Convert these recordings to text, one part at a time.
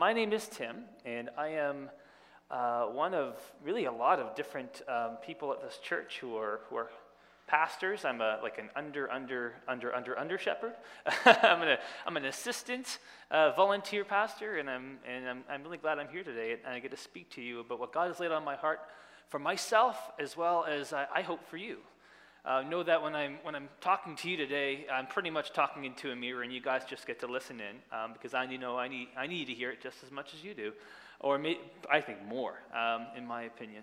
My name is Tim, and I am one of really a lot of different people at this church who are pastors. I'm like an under shepherd. I'm an assistant volunteer pastor, and I'm really glad I'm here today, and I get to speak to you about what God has laid on my heart for myself as well as I hope for you. Know that when I'm talking to you today, I'm pretty much talking into a mirror, and you guys just get to listen in because I need to hear it just as much as you do, or I think more, in my opinion.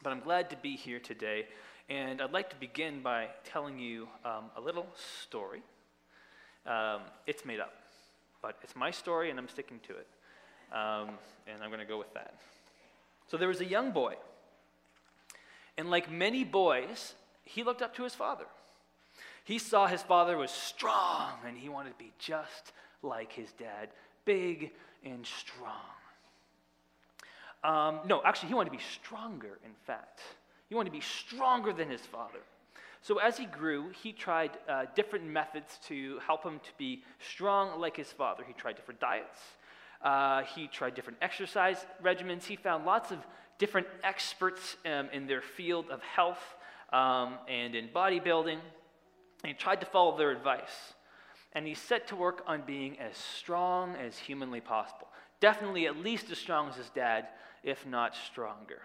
But I'm glad to be here today, and I'd like to begin by telling you a little story. It's made up, but it's my story, and I'm sticking to it, and I'm going to go with that. So there was a young boy, and like many boys, he looked up to his father. He saw his father was strong, and he wanted to be just like his dad, big and strong. He wanted to be stronger, in fact. He wanted to be stronger than his father. So as he grew, he tried different methods to help him to be strong like his father. He tried different diets. He tried different exercise regimens. He found lots of different experts in their field of health, and in bodybuilding, and he tried to follow their advice. And he set to work on being as strong as humanly possible. Definitely at least as strong as his dad, if not stronger.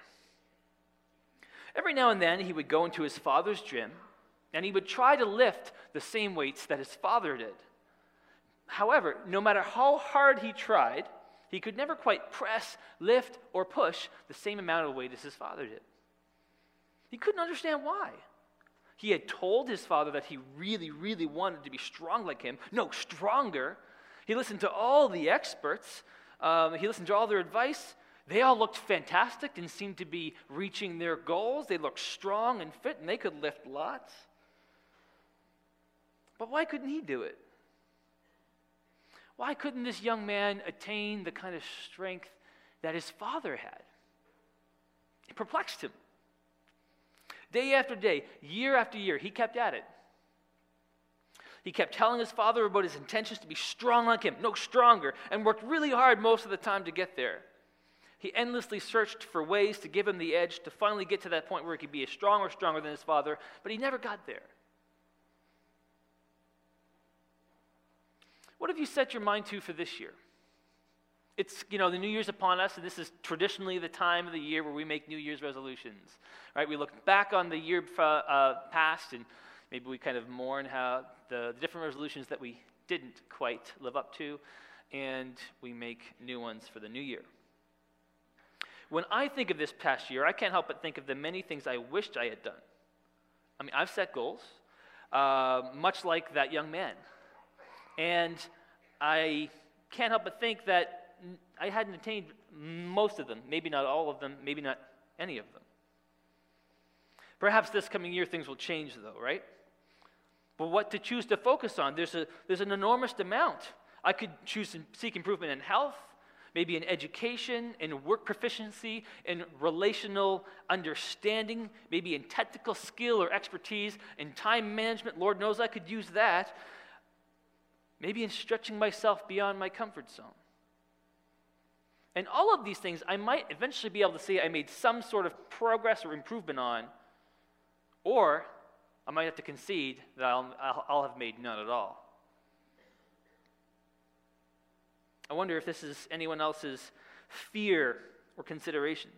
Every now and then, he would go into his father's gym, and he would try to lift the same weights that his father did. However, no matter how hard he tried, he could never quite press, lift, or push the same amount of weight as his father did. He couldn't understand why. He had told his father that he really, really wanted to be strong like him. No, stronger. He listened to all the experts. He listened to all their advice. They all looked fantastic and seemed to be reaching their goals. They looked strong and fit, and they could lift lots. But why couldn't he do it? Why couldn't this young man attain the kind of strength that his father had? It perplexed him. Day after day, year after year, he kept at it. He kept telling his father about his intentions to be strong like him, no stronger, and worked really hard most of the time to get there. He endlessly searched for ways to give him the edge to finally get to that point where he could be as strong or stronger than his father, but he never got there. What have you set your mind to for this year? It's, the New Year's upon us, and this is traditionally the time of the year where we make New Year's resolutions, right? We look back on the year past, and maybe we kind of mourn how the different resolutions that we didn't quite live up to, and we make new ones for the new year. When I think of this past year, I can't help but think of the many things I wished I had done. I've set goals, much like that young man, and I can't help but think that I hadn't attained most of them, maybe not all of them, maybe not any of them. Perhaps this coming year things will change though, right? But what to choose to focus on? There's an enormous amount. I could choose to seek improvement in health, maybe in education, in work proficiency, in relational understanding, maybe in technical skill or expertise, in time management. Lord knows I could use that. Maybe in stretching myself beyond my comfort zone. And all of these things, I might eventually be able to say I made some sort of progress or improvement on, or I might have to concede that I'll have made none at all. I wonder if this is anyone else's fear or consideration.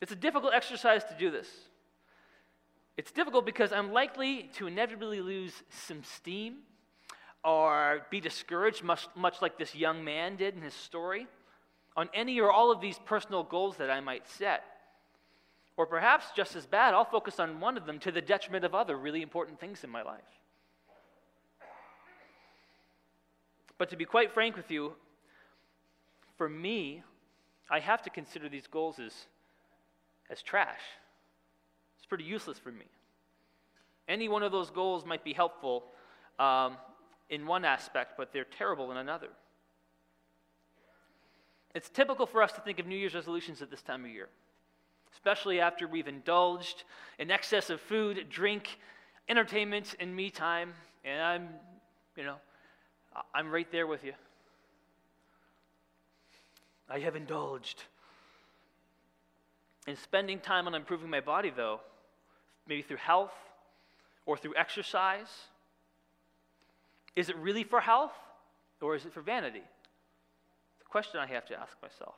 It's a difficult exercise to do this. It's difficult because I'm likely to inevitably lose some steam, or be discouraged, much like this young man did in his story, on any or all of these personal goals that I might set. Or perhaps, just as bad, I'll focus on one of them to the detriment of other really important things in my life. But to be quite frank with you, for me, I have to consider these goals as trash. It's pretty useless for me. Any one of those goals might be helpful, in one aspect, but they're terrible in another. It's typical for us to think of New Year's resolutions at this time of year, especially after we've indulged in excess of food, drink, entertainment, and me time, And I'm right there with you. I have indulged. And spending time on improving my body, though, maybe through health or through exercise, is it really for health or is it for vanity? The question I have to ask myself.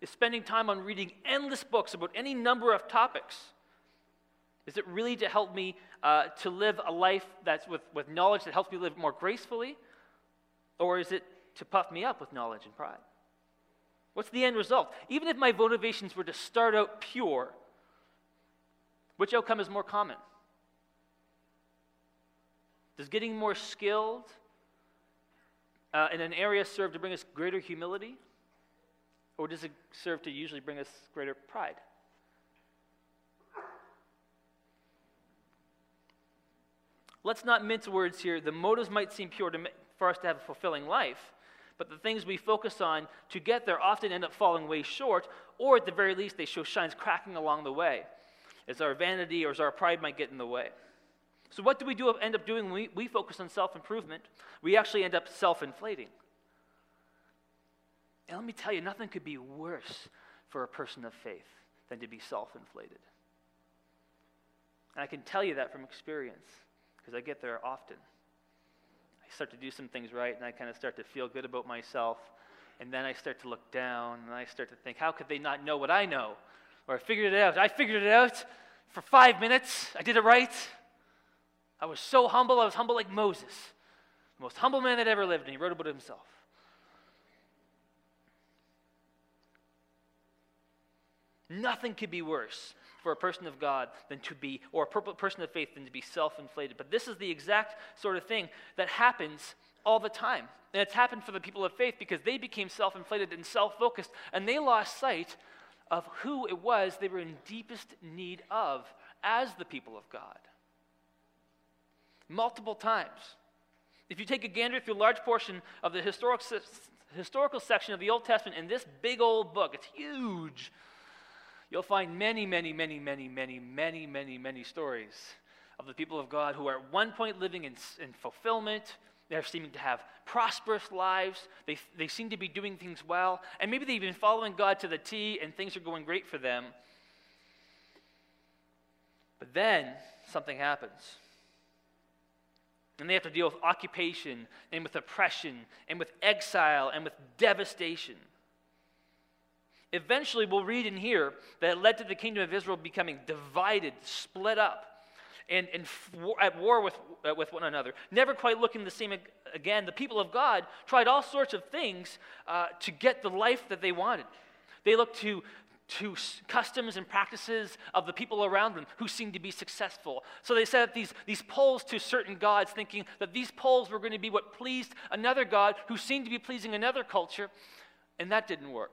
Is spending time on reading endless books about any number of topics, is it really to help me to live a life that's with knowledge that helps me live more gracefully? Or is it to puff me up with knowledge and pride? What's the end result? Even if my motivations were to start out pure, which outcome is more common? Does getting more skilled in an area serve to bring us greater humility? Or does it serve to usually bring us greater pride? Let's not mince words here. The motives might seem pure for us to have a fulfilling life, but the things we focus on to get there often end up falling way short, or at the very least, they show signs cracking along the way, as our vanity or as our pride might get in the way. So what do we end up doing when we focus on self-improvement? We actually end up self-inflating. And let me tell you, nothing could be worse for a person of faith than to be self-inflated. And I can tell you that from experience, because I get there often. I start to do some things right, and I kind of start to feel good about myself, and then I start to look down, and I start to think, how could they not know what I know? Or I figured it out. I figured it out for 5 minutes. I did it right. I was so humble. I was humble like Moses, the most humble man that ever lived, and he wrote about himself. Nothing could be worse for a person of God than to be, or a person of faith than to be self-inflated. But this is the exact sort of thing that happens all the time. And it's happened for the people of faith because they became self-inflated and self-focused, and they lost sight of who it was they were in deepest need of as the people of God. Multiple times. If you take a gander through a large portion of the historical section of the Old Testament in this big old book, it's huge, you'll find many, many, many, many, many, many, many, many stories of the people of God who are at one point living in fulfillment. They're seeming to have prosperous lives. They seem to be doing things well. And maybe they've been following God to the T and things are going great for them. But then something happens. And they have to deal with occupation and with oppression and with exile and with devastation. Eventually, we'll read in here that it led to the kingdom of Israel becoming divided, split up, and at war with one another, never quite looking the same again. The people of God tried all sorts of things to get the life that they wanted. They looked to customs and practices of the people around them who seemed to be successful. So they set up these poles to certain gods, thinking that these poles were going to be what pleased another god who seemed to be pleasing another culture, and that didn't work.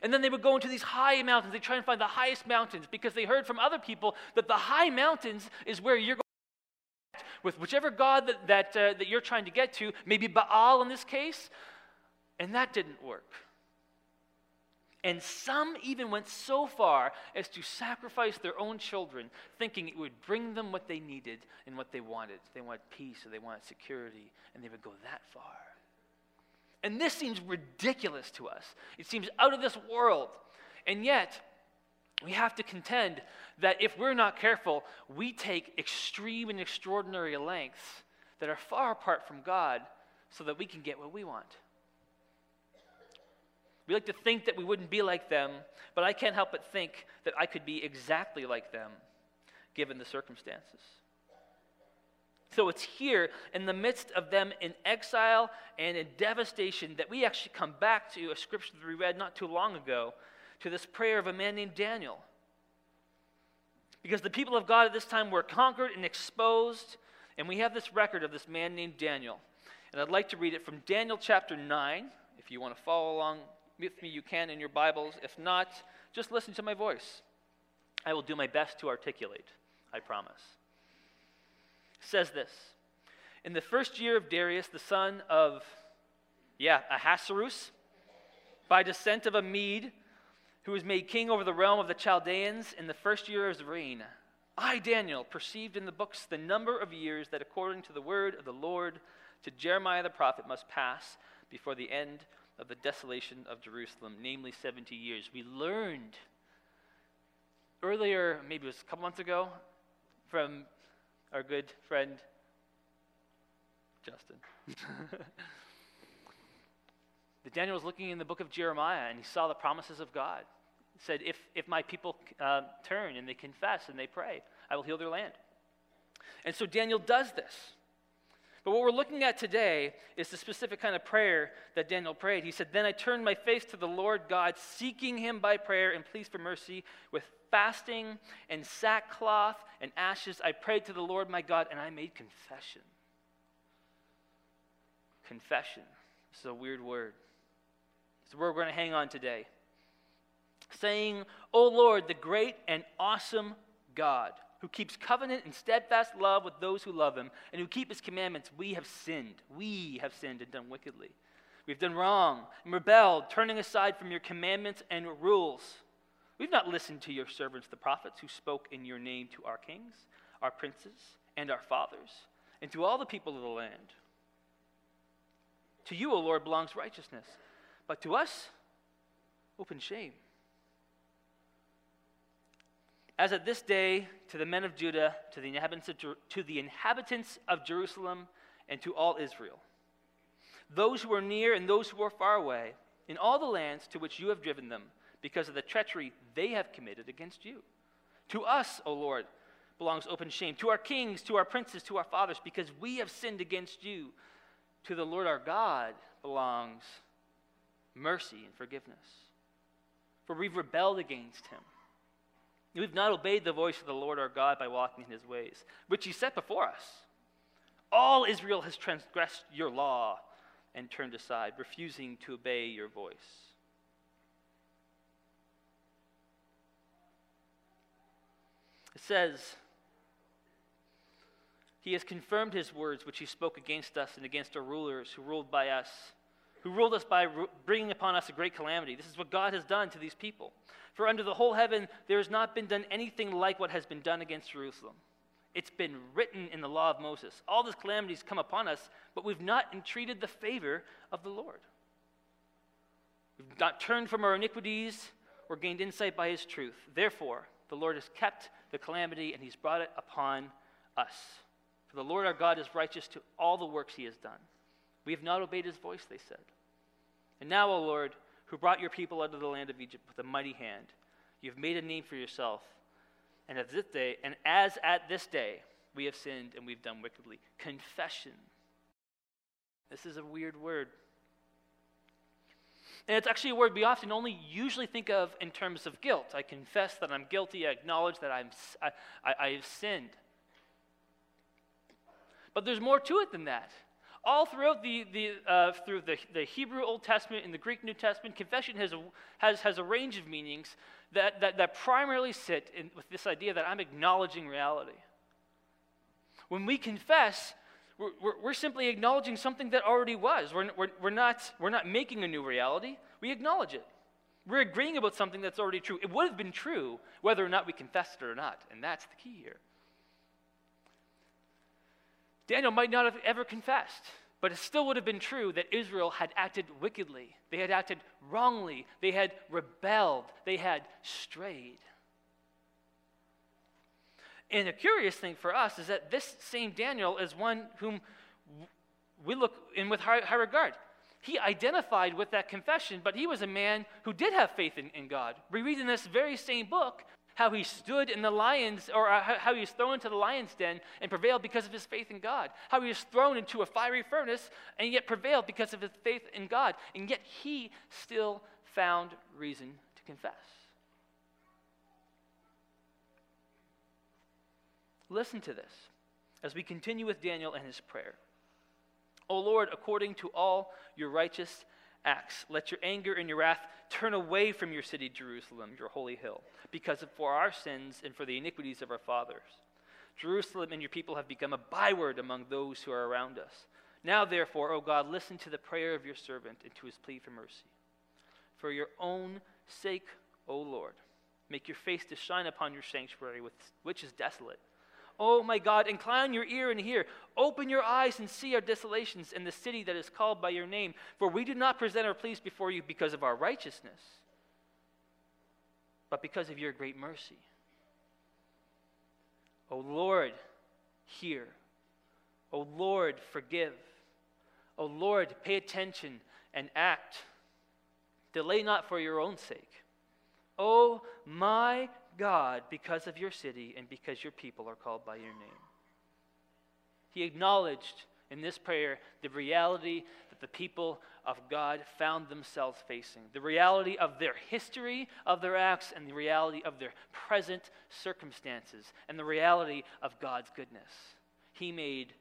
And then they would go into these high mountains. They try and find the highest mountains because they heard from other people that the high mountains is where you're going to connect with whichever god that you're trying to get to, maybe Baal in this case, and that didn't work. And some even went so far as to sacrifice their own children, thinking it would bring them what they needed and what they wanted. They wanted peace or they wanted security, and they would go that far. And this seems ridiculous to us. It seems out of this world. And yet, we have to contend that if we're not careful, we take extreme and extraordinary lengths that are far apart from God so that we can get what we want. We like to think that we wouldn't be like them, but I can't help but think that I could be exactly like them given the circumstances. So it's here, in the midst of them in exile and in devastation, that we actually come back to a scripture that we read not too long ago, to this prayer of a man named Daniel. Because the people of God at this time were conquered and exposed, and we have this record of this man named Daniel. And I'd like to read it from Daniel chapter 9. If you want to follow along with me, you can in your Bibles. If not, just listen to my voice. I will do my best to articulate, I promise. Says this: in the first year of Darius, the son of Ahasuerus, by descent of a Mede, who was made king over the realm of the Chaldeans in the first year of his reign, I, Daniel, perceived in the books the number of years that according to the word of the Lord to Jeremiah the prophet must pass before the end of the desolation of Jerusalem, namely 70 years. We learned earlier, maybe it was a couple months ago, from our good friend Justin, that Daniel was looking in the book of Jeremiah and he saw the promises of God. It said, if my people turn and they confess and they pray, I will heal their land. And so Daniel does this. But what we're looking at today is the specific kind of prayer that Daniel prayed. He said, then I turned my face to the Lord God, seeking him by prayer and pleas for mercy. With fasting and sackcloth and ashes, I prayed to the Lord my God, and I made confession. Confession. This is a weird word. It's the word we're going to hang on today. Saying, O Lord, the great and awesome God, who keeps covenant and steadfast love with those who love him and who keep his commandments, we have sinned. We have sinned and done wickedly. We've done wrong and rebelled, turning aside from your commandments and rules. We've not listened to your servants, the prophets, who spoke in your name to our kings, our princes, and our fathers, and to all the people of the land. To you, O Lord, belongs righteousness, but to us, open shame. As at this day, to the men of Judah, to the inhabitants of Jerusalem, and to all Israel, those who are near and those who are far away, in all the lands to which you have driven them, because of the treachery they have committed against you. To us, O Lord, belongs open shame, to our kings, to our princes, to our fathers, because we have sinned against you. To the Lord our God belongs mercy and forgiveness, for we've rebelled against him. We've not obeyed the voice of the Lord our God by walking in his ways, which he set before us. All Israel has transgressed your law and turned aside, refusing to obey your voice. It says, he has confirmed his words which he spoke against us and against our rulers who ruled us by bringing upon us a great calamity. This is what God has done to these people. For under the whole heaven there has not been done anything like what has been done against Jerusalem. It's been written in the law of Moses. All these calamities come upon us, but we've not entreated the favor of the Lord. We've not turned from our iniquities or gained insight by his truth. Therefore, the Lord has kept the calamity and he's brought it upon us. For the Lord our God is righteous to all the works he has done. We have not obeyed his voice, they said. And now, O Lord, who brought your people out of the land of Egypt with a mighty hand, you have made a name for yourself. And as at this day, we have sinned and we've done wickedly. Confession. This is a weird word. And it's actually a word we often only usually think of in terms of guilt. I confess that I'm guilty. I acknowledge that I have sinned. But there's more to it than that. All throughout the Hebrew Old Testament and the Greek New Testament, confession has a range of meanings that primarily sit with this idea that I'm acknowledging reality. When we confess, we're simply acknowledging something that already was. We're not making a new reality. We acknowledge it. We're agreeing about something that's already true. It would have been true whether or not we confessed it or not, and that's the key here. Daniel might not have ever confessed, but it still would have been true that Israel had acted wickedly. They had acted wrongly. They had rebelled. They had strayed. And a curious thing for us is that this same Daniel is one whom we look in with high regard. He identified with that confession, but he was a man who did have faith in God. We read in this very same book how he stood in the lions, or how he was thrown into the lion's den and prevailed because of his faith in God. How he was thrown into a fiery furnace and yet prevailed because of his faith in God. And yet he still found reason to confess. Listen to this as we continue with Daniel and his prayer. O Lord, according to all your righteous acts, let your anger and your wrath turn away from your city, Jerusalem, your holy hill, because for our sins and for the iniquities of our fathers, Jerusalem and your people have become a byword among those who are around us. Now, therefore, O God, listen to the prayer of your servant and to his plea for mercy. For your own sake, O Lord, Make your face to shine upon your sanctuary, which is desolate. O my God, incline your ear and hear. Open your eyes and see our desolations in the city that is called by your name. For we do not present our pleas before you because of our righteousness, but because of your great mercy. O Lord, hear. O Lord, forgive. O Lord, pay attention and act. Delay not for your own sake. O my God, because of your city and because your people are called by your name. He acknowledged in this prayer the reality that the people of God found themselves facing, the reality of their history, of their acts, and the reality of their present circumstances, and the reality of God's goodness. He made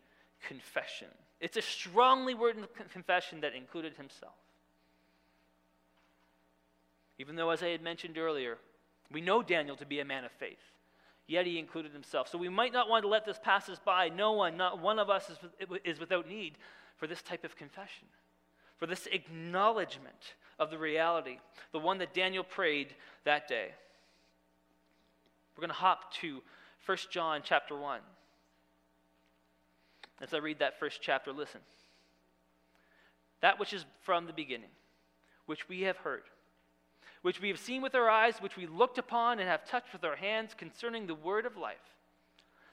confession. It's a strongly worded confession that included himself. Even though, as I had mentioned earlier, we know Daniel to be a man of faith, yet he included himself. So we might not want to let this pass us by. No one, not one of us, is without need for this type of confession, for this acknowledgement of the reality, the one that Daniel prayed that day. We're going to hop to 1 John chapter 1. As I read that first chapter, listen. That which is from the beginning, which we have heard, which we have seen with our eyes, which we looked upon and have touched with our hands concerning the word of life.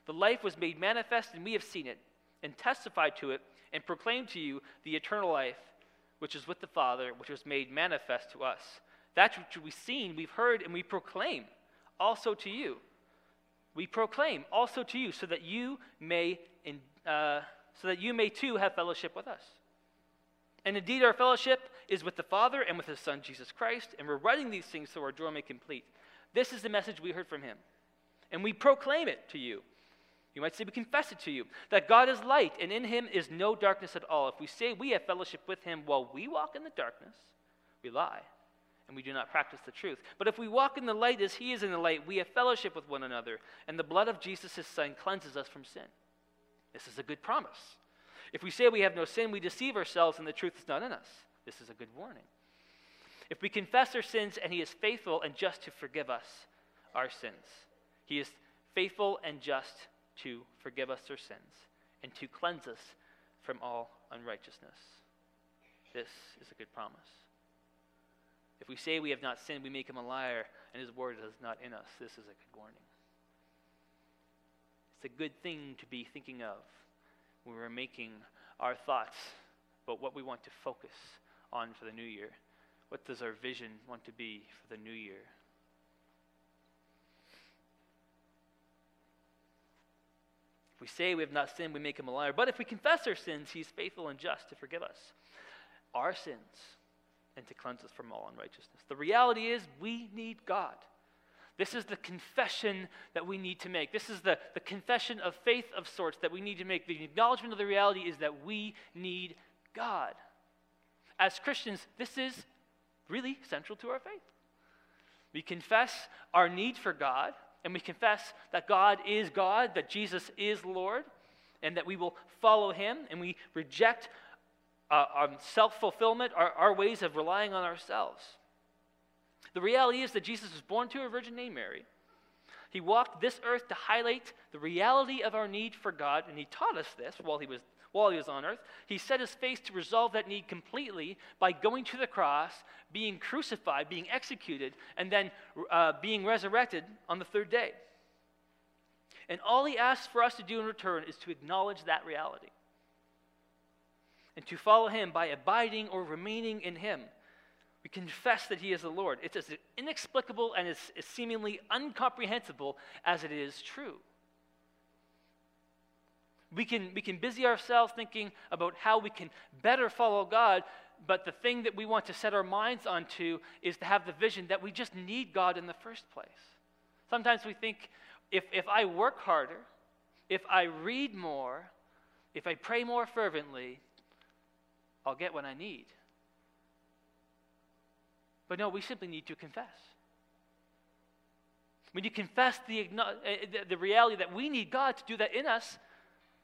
The life was made manifest, and we have seen it, and testified to it, and proclaimed to you the eternal life, which is with the Father, which was made manifest to us. That which we've seen, we've heard, and we proclaim also to you. We proclaim also to you, so that you may, too have fellowship with us. And indeed, our fellowship is with the Father and with His Son, Jesus Christ, and we're writing these things so our joy may complete. This is the message we heard from Him, and we proclaim it to you. You might say we confess it to you, that God is light, and in Him is no darkness at all. If we say we have fellowship with Him while we walk in the darkness, we lie, and we do not practice the truth. But if we walk in the light as He is in the light, we have fellowship with one another, and the blood of Jesus, His Son, cleanses us from sin. This is a good promise. If we say we have no sin, we deceive ourselves and the truth is not in us. This is a good warning. If we confess our sins, and He is faithful and just to forgive us our sins. He is faithful and just to forgive us our sins and to cleanse us from all unrighteousness. This is a good promise. If we say we have not sinned, we make Him a liar, and His word is not in us. This is a good warning. It's a good thing to be thinking of when we're making our thoughts about what we want to focus on for the new year. What does our vision want to be for the new year? If we say we have not sinned, we make Him a liar. But if we confess our sins, He's faithful and just to forgive us our sins and to cleanse us from all unrighteousness. The reality is we need God. This is the confession that we need to make. This is the confession of faith of sorts that we need to make. The acknowledgement of the reality is that we need God. As Christians, this is really central to our faith. We confess our need for God, and we confess that God is God, that Jesus is Lord, and that we will follow Him, and we reject our self-fulfillment, our ways of relying on ourselves. The reality is that Jesus was born to a virgin named Mary. He walked this earth to highlight the reality of our need for God, and He taught us this while he was on earth. He set His face to resolve that need completely by going to the cross, being crucified, being executed, and then being resurrected on the third day. And all He asks for us to do in return is to acknowledge that reality and to follow Him by abiding or remaining in Him. We confess that He is the Lord. It's as inexplicable and as seemingly incomprehensible as it is true. We can busy ourselves thinking about how we can better follow God, but the thing that we want to set our minds onto is to have the vision that we just need God in the first place. Sometimes we think, if I work harder, if I read more, if I pray more fervently, I'll get what I need. But no, we simply need to confess. When you confess the reality that we need God to do that in us,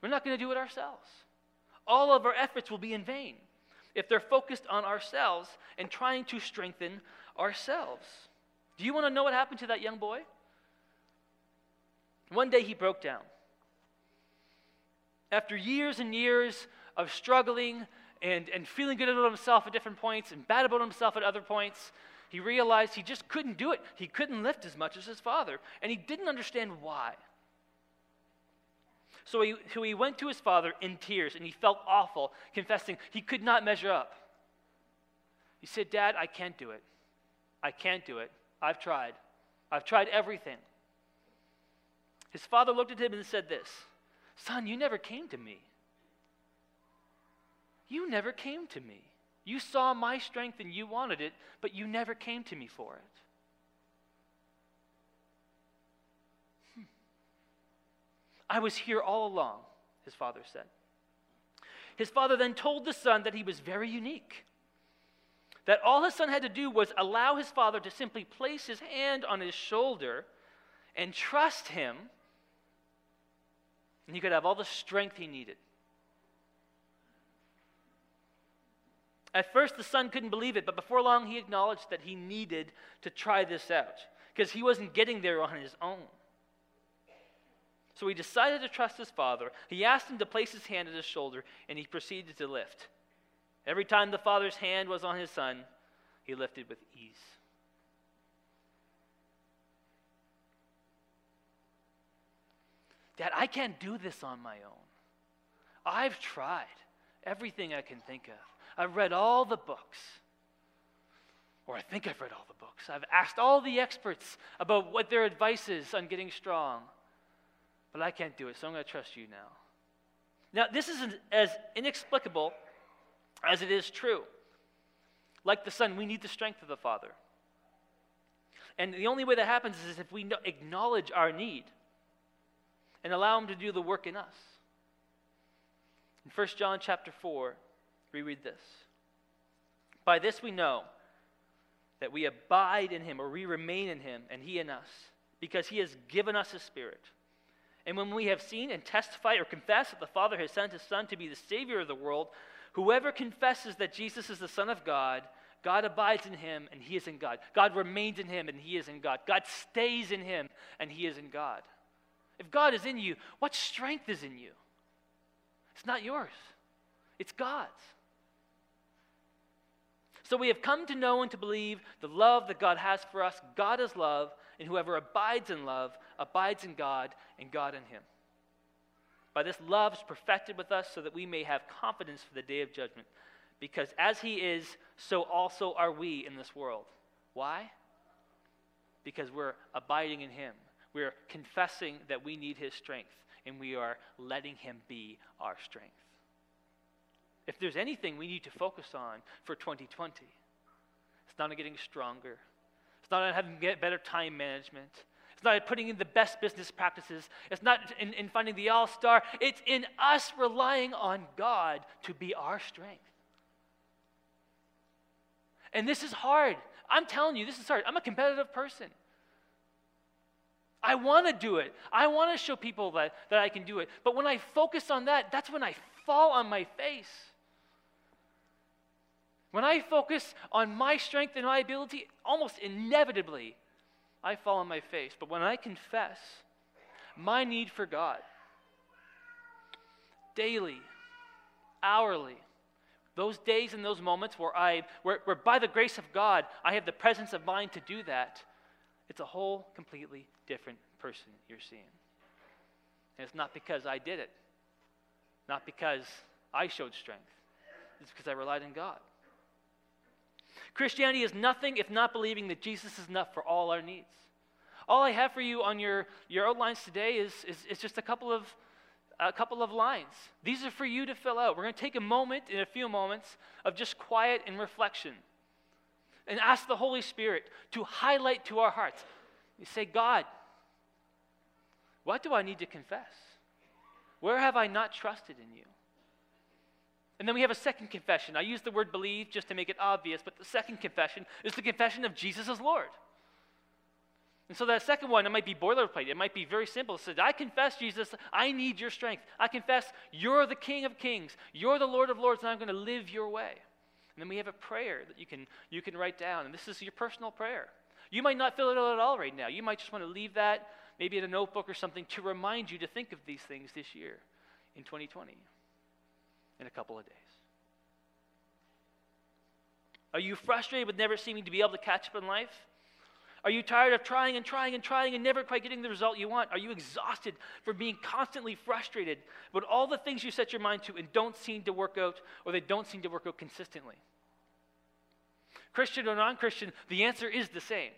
we're not going to do it ourselves. All of our efforts will be in vain if they're focused on ourselves and trying to strengthen ourselves. Do you want to know what happened to that young boy? One day he broke down. After years and years of struggling and feeling good about himself at different points and bad about himself at other points, he realized he just couldn't do it. He couldn't lift as much as his father, and he didn't understand why. So he went to his father in tears, and he felt awful, confessing he could not measure up. He said, "Dad, I can't do it. I can't do it. I've tried. I've tried everything." His father looked at him and said this, "Son, you never came to me. You never came to me. You saw my strength and you wanted it, but you never came to me for it." "I was here all along," his father said. His father then told the son that he was very unique, that all his son had to do was allow his father to simply place his hand on his shoulder and trust him, and he could have all the strength he needed. At first, the son couldn't believe it, but before long, he acknowledged that he needed to try this out because he wasn't getting there on his own. So he decided to trust his father. He asked him to place his hand on his shoulder, and he proceeded to lift. Every time the father's hand was on his son, he lifted with ease. "Dad, I can't do this on my own. I've tried everything I can think of. I've read all the books, or I think I've read all the books. I've asked all the experts about what their advice is on getting strong, but I can't do it, so I'm going to trust you now." Now, this is as inexplicable as it is true. Like the son, we need the strength of the father. And the only way that happens is if we acknowledge our need and allow him to do the work in us. In 1 John chapter 4, we read this. "By this we know that we abide in him," or we remain in him, "and he in us, because he has given us his Spirit. And when we have seen and testify or confess that the Father has sent his Son to be the Savior of the world, whoever confesses that Jesus is the Son of God, God abides in him and he is in God. God remains in him and he is in God. God stays in him and he is in God." If God is in you, what strength is in you? It's not yours. It's God's. So we have come to know and to believe the love that God has for us. God is love, and whoever abides in love abides in God, and God in him. By this love is perfected with us so that we may have confidence for the day of judgment, because as he is, so also are we in this world. Why? Because we're abiding in him. We're confessing that we need his strength, and we are letting him be our strength. If there's anything we need to focus on for 2020, it's not on getting stronger. It's not on having better time management. It's not on putting in the best business practices. It's not in finding the all-star. It's in us relying on God to be our strength. And this is hard. I'm telling you, this is hard. I'm a competitive person. I want to do it. I want to show people that I can do it. But when I focus on that, that's when I fall on my face. When I focus on my strength and my ability, almost inevitably, I fall on my face. But when I confess my need for God, daily, hourly, those days and those moments where by the grace of God, I have the presence of mind to do that, it's a whole completely different person you're seeing. And it's not because I did it, not because I showed strength. It's because I relied on God. Christianity is nothing if not believing that Jesus is enough for all our needs. All I have for you on your outlines today is just a couple of lines. These are for you to fill out. We're going to take a moment in a few moments of just quiet and reflection and ask the Holy Spirit to highlight to our hearts. You say, "God, what do I need to confess? Where have I not trusted in you?" And then we have a second confession. I use the word believe just to make it obvious, but the second confession is the confession of Jesus as Lord. And so that second one, it might be boilerplate. It might be very simple. It says, "I confess, Jesus, I need your strength. I confess you're the King of Kings. You're the Lord of Lords, and I'm going to live your way." And then we have a prayer that you can write down, and this is your personal prayer. You might not fill it out at all right now. You might just want to leave that maybe in a notebook or something to remind you to think of these things this year in 2020, in a couple of days. Are you frustrated with never seeming to be able to catch up in life? Are you tired of trying and trying and trying and never quite getting the result you want? Are you exhausted from being constantly frustrated with all the things you set your mind to and don't seem to work out, or they don't seem to work out consistently? Christian or non-Christian, the answer is the same.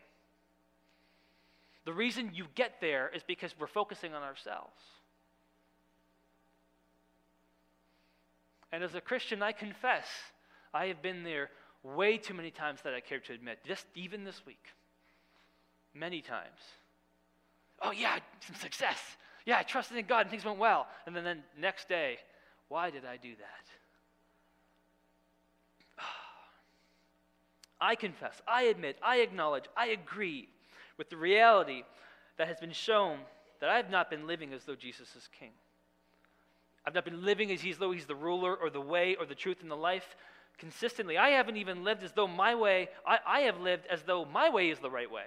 The reason you get there is because we're focusing on ourselves. And as a Christian, I confess, I have been there way too many times that I care to admit, just even this week. Many times. Oh yeah, some success. Yeah, I trusted in God and things went well. And then the next day, why did I do that? I confess, I admit, I acknowledge, I agree with the reality that has been shown that I've not been living as though Jesus is king. I've not been living as though he's the ruler or the way or the truth and the life consistently. I haven't even lived as though my way, I have lived as though my way is the right way.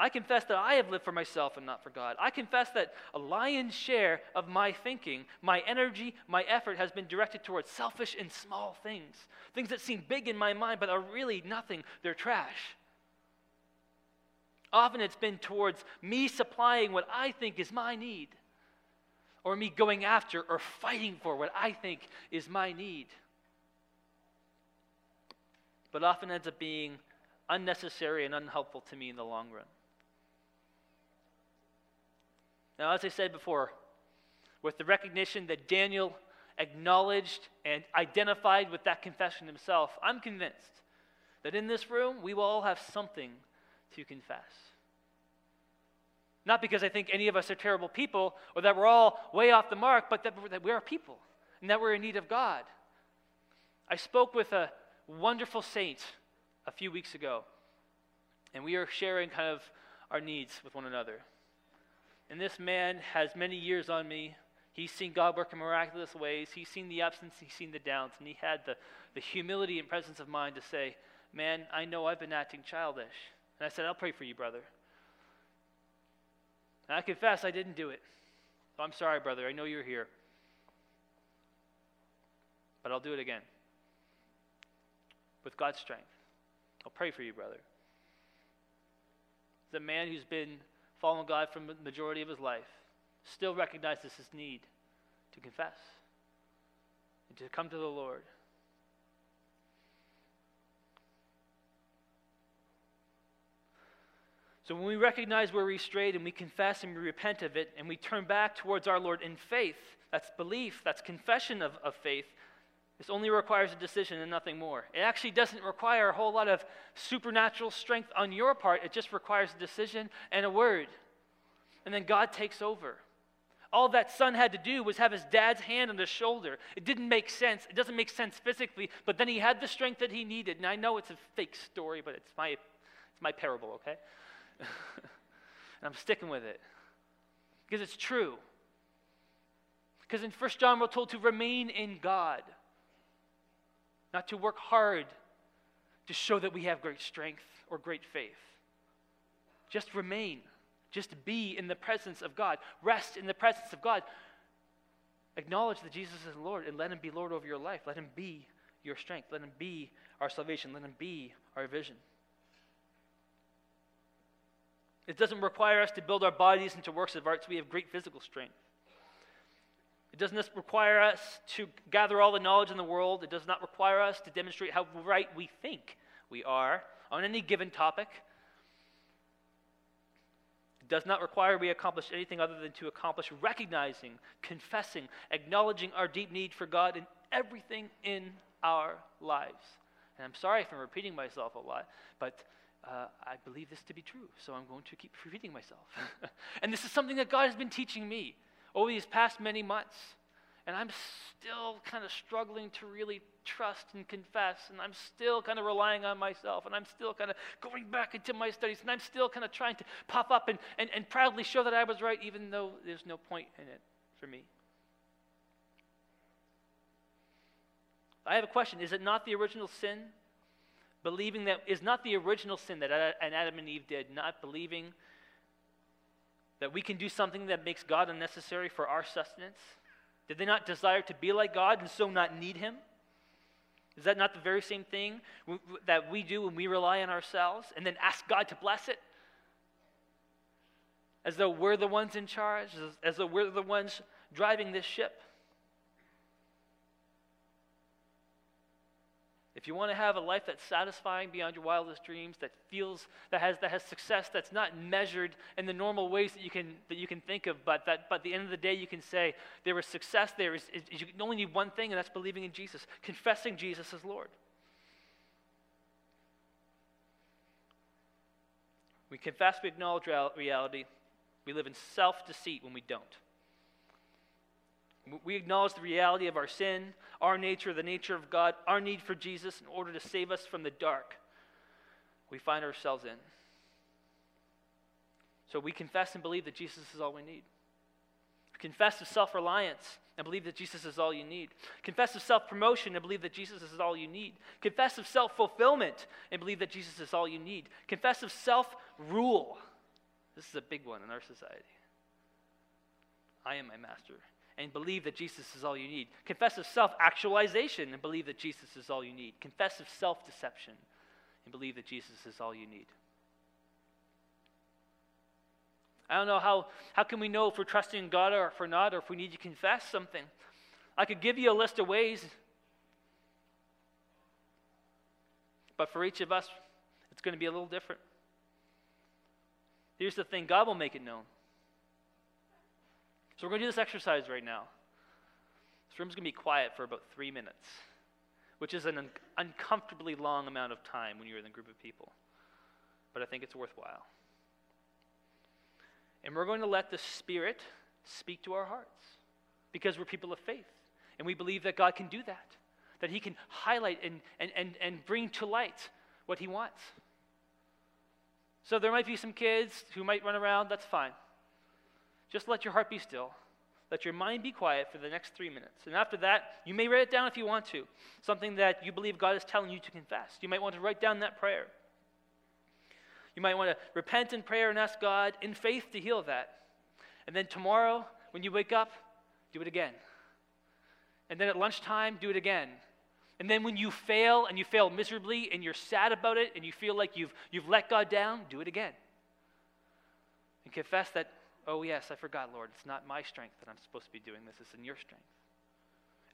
I confess that I have lived for myself and not for God. I confess that a lion's share of my thinking, my energy, my effort has been directed towards selfish and small things. Things that seem big in my mind but are really nothing. They're trash. Often it's been towards me supplying what I think is my need, or me going after or fighting for what I think is my need. But often ends up being unnecessary and unhelpful to me in the long run. Now, as I said before, with the recognition that Daniel acknowledged and identified with that confession himself, I'm convinced that in this room, we will all have something to confess. Not because I think any of us are terrible people or that we're all way off the mark, but that we are people and that we're in need of God. I spoke with a wonderful saint a few weeks ago, and we are sharing kind of our needs with one another. And this man has many years on me. He's seen God work in miraculous ways. He's seen the ups and he's seen the downs. And he had the humility and presence of mind to say, man, I know I've been acting childish. And I said, I'll pray for you, brother. And I confess I didn't do it. So I'm sorry, brother. I know you're here. But I'll do it again. With God's strength. I'll pray for you, brother. The man who's been following God for the majority of his life still recognizes his need to confess and to come to the Lord. So when we recognize where we strayed and we confess and we repent of it and we turn back towards our Lord in faith, that's belief, that's confession of faith. This only requires a decision and nothing more. It actually doesn't require a whole lot of supernatural strength on your part. It just requires a decision and a word. And then God takes over. All that son had to do was have his dad's hand on his shoulder. It didn't make sense. It doesn't make sense physically, but then he had the strength that he needed. And I know it's a fake story, but it's my parable, okay? And I'm sticking with it because it's true. Because in 1 John, we're told to remain in God. Not to work hard to show that we have great strength or great faith. Just remain. Just be in the presence of God. Rest in the presence of God. Acknowledge that Jesus is Lord and let him be Lord over your life. Let him be your strength. Let him be our salvation. Let him be our vision. It doesn't require us to build our bodies into works of art so we have great physical strength. It does not require us to gather all the knowledge in the world. It does not require us to demonstrate how right we think we are on any given topic. It does not require we accomplish anything other than to accomplish recognizing, confessing, acknowledging our deep need for God in everything in our lives. And I'm sorry if I'm repeating myself a lot, but I believe this to be true, so I'm going to keep repeating myself. And this is something that God has been teaching me over these past many months, and I'm still kind of struggling to really trust and confess, and I'm still kind of relying on myself, and I'm still kind of going back into my studies, and I'm still kind of trying to pop up and proudly show that I was right, even though there's no point in it for me. I have a question. Is it not the original sin believing that is not the original sin that Adam and Eve did, not believing that we can do something that makes God unnecessary for our sustenance? Did they not desire to be like God and so not need him? Is that not the very same thing that we do when we rely on ourselves and then ask God to bless it? As though we're the ones in charge, as though we're the ones driving this ship. If you want to have a life that's satisfying beyond your wildest dreams, that has success that's not measured in the normal ways that you can think of, but at the end of the day you can say there is success. There is you only need one thing, and that's believing in Jesus, confessing Jesus as Lord. We confess, we acknowledge reality. We live in self-deceit when we don't. We acknowledge the reality of our sin, our nature, the nature of God, our need for Jesus in order to save us from the dark we find ourselves in. So we confess and believe that Jesus is all we need. Confess of self-reliance and believe that Jesus is all you need. Confess of self-promotion and believe that Jesus is all you need. Confess of self-fulfillment and believe that Jesus is all you need. Confess of self-rule. This is a big one in our society. I am my master. And believe that Jesus is all you need. Confess of self-actualization and believe that Jesus is all you need. Confess of self-deception and believe that Jesus is all you need. I don't know how can we know if we're trusting God or if we're not, or if we need to confess something. I could give you a list of ways, but for each of us, it's going to be a little different. Here's the thing: God will make it known. So we're going to do this exercise right now. This room's going to be quiet for about 3 minutes, which is an uncomfortably long amount of time when you're in a group of people, but I think it's worthwhile. And we're going to let the Spirit speak to our hearts because we're people of faith. And we believe that God can do that, that he can highlight and bring to light what he wants. So there might be some kids who might run around. That's fine. Just let your heart be still. Let your mind be quiet for the next 3 minutes. And after that, you may write it down if you want to, something that you believe God is telling you to confess. You might want to write down that prayer. You might want to repent in prayer and ask God in faith to heal that. And then tomorrow, when you wake up, do it again. And then at lunchtime, do it again. And then when you fail, and you fail miserably, and you're sad about it, and you feel like you've let God down, do it again. And confess that, oh yes, I forgot, Lord, it's not my strength that I'm supposed to be doing this, it's in your strength.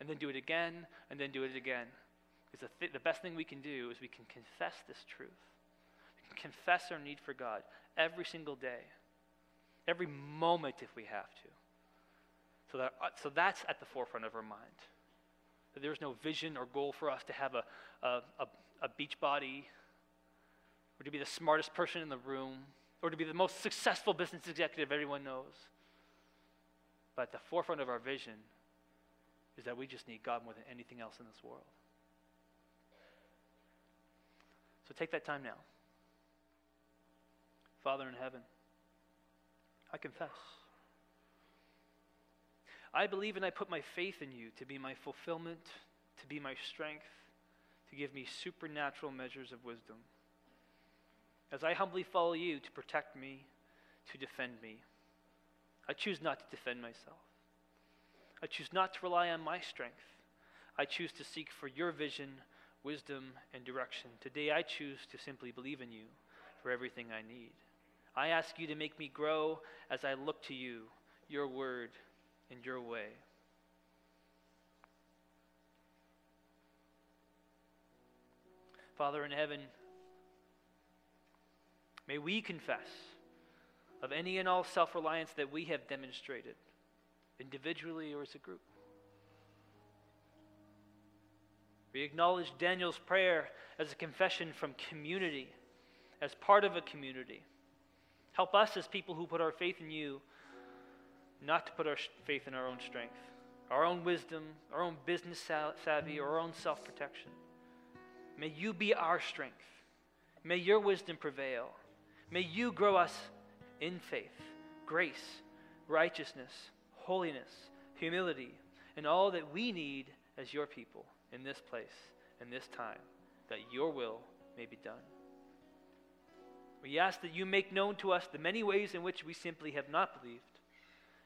And then do it again, and then do it again. Because the best thing we can do is we can confess this truth. Confess our need for God every single day, every moment if we have to. So that's at the forefront of our mind. That there's no vision or goal for us to have a beach body, or to be the smartest person in the room, or to be the most successful business executive everyone knows. But at the forefront of our vision is that we just need God more than anything else in this world. So take that time now. Father in heaven, I confess. I believe and I put my faith in you to be my fulfillment, to be my strength, to give me supernatural measures of wisdom. As I humbly follow you to protect me, to defend me, I choose not to defend myself. I choose not to rely on my strength. I choose to seek for your vision, wisdom, and direction. Today I choose to simply believe in you for everything I need. I ask you to make me grow as I look to you, your word, and your way. Father in heaven, may we confess of any and all self-reliance that we have demonstrated, individually or as a group. We acknowledge Daniel's prayer as a confession from community, as part of a community. Help us as people who put our faith in you not to put our faith in our own strength, our own wisdom, our own business savvy, or our own self-protection. May you be our strength. May your wisdom prevail. May you grow us in faith, grace, righteousness, holiness, humility, and all that we need as your people in this place, in this time, that your will may be done. We ask that you make known to us the many ways in which we simply have not believed,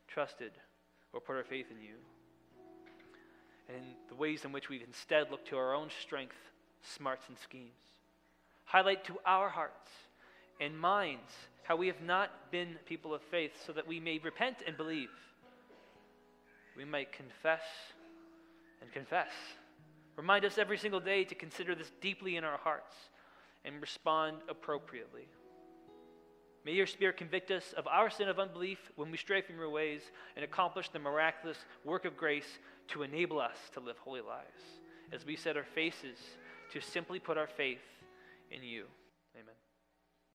trusted, or put our faith in you, and the ways in which we've instead looked to our own strength, smarts, and schemes. Highlight to our hearts and minds how we have not been people of faith, so that we may repent and believe. We might confess and confess. Remind us every single day to consider this deeply in our hearts and respond appropriately. May your Spirit convict us of our sin of unbelief when we stray from your ways, and accomplish the miraculous work of grace to enable us to live holy lives as we set our faces to simply put our faith in you. Amen.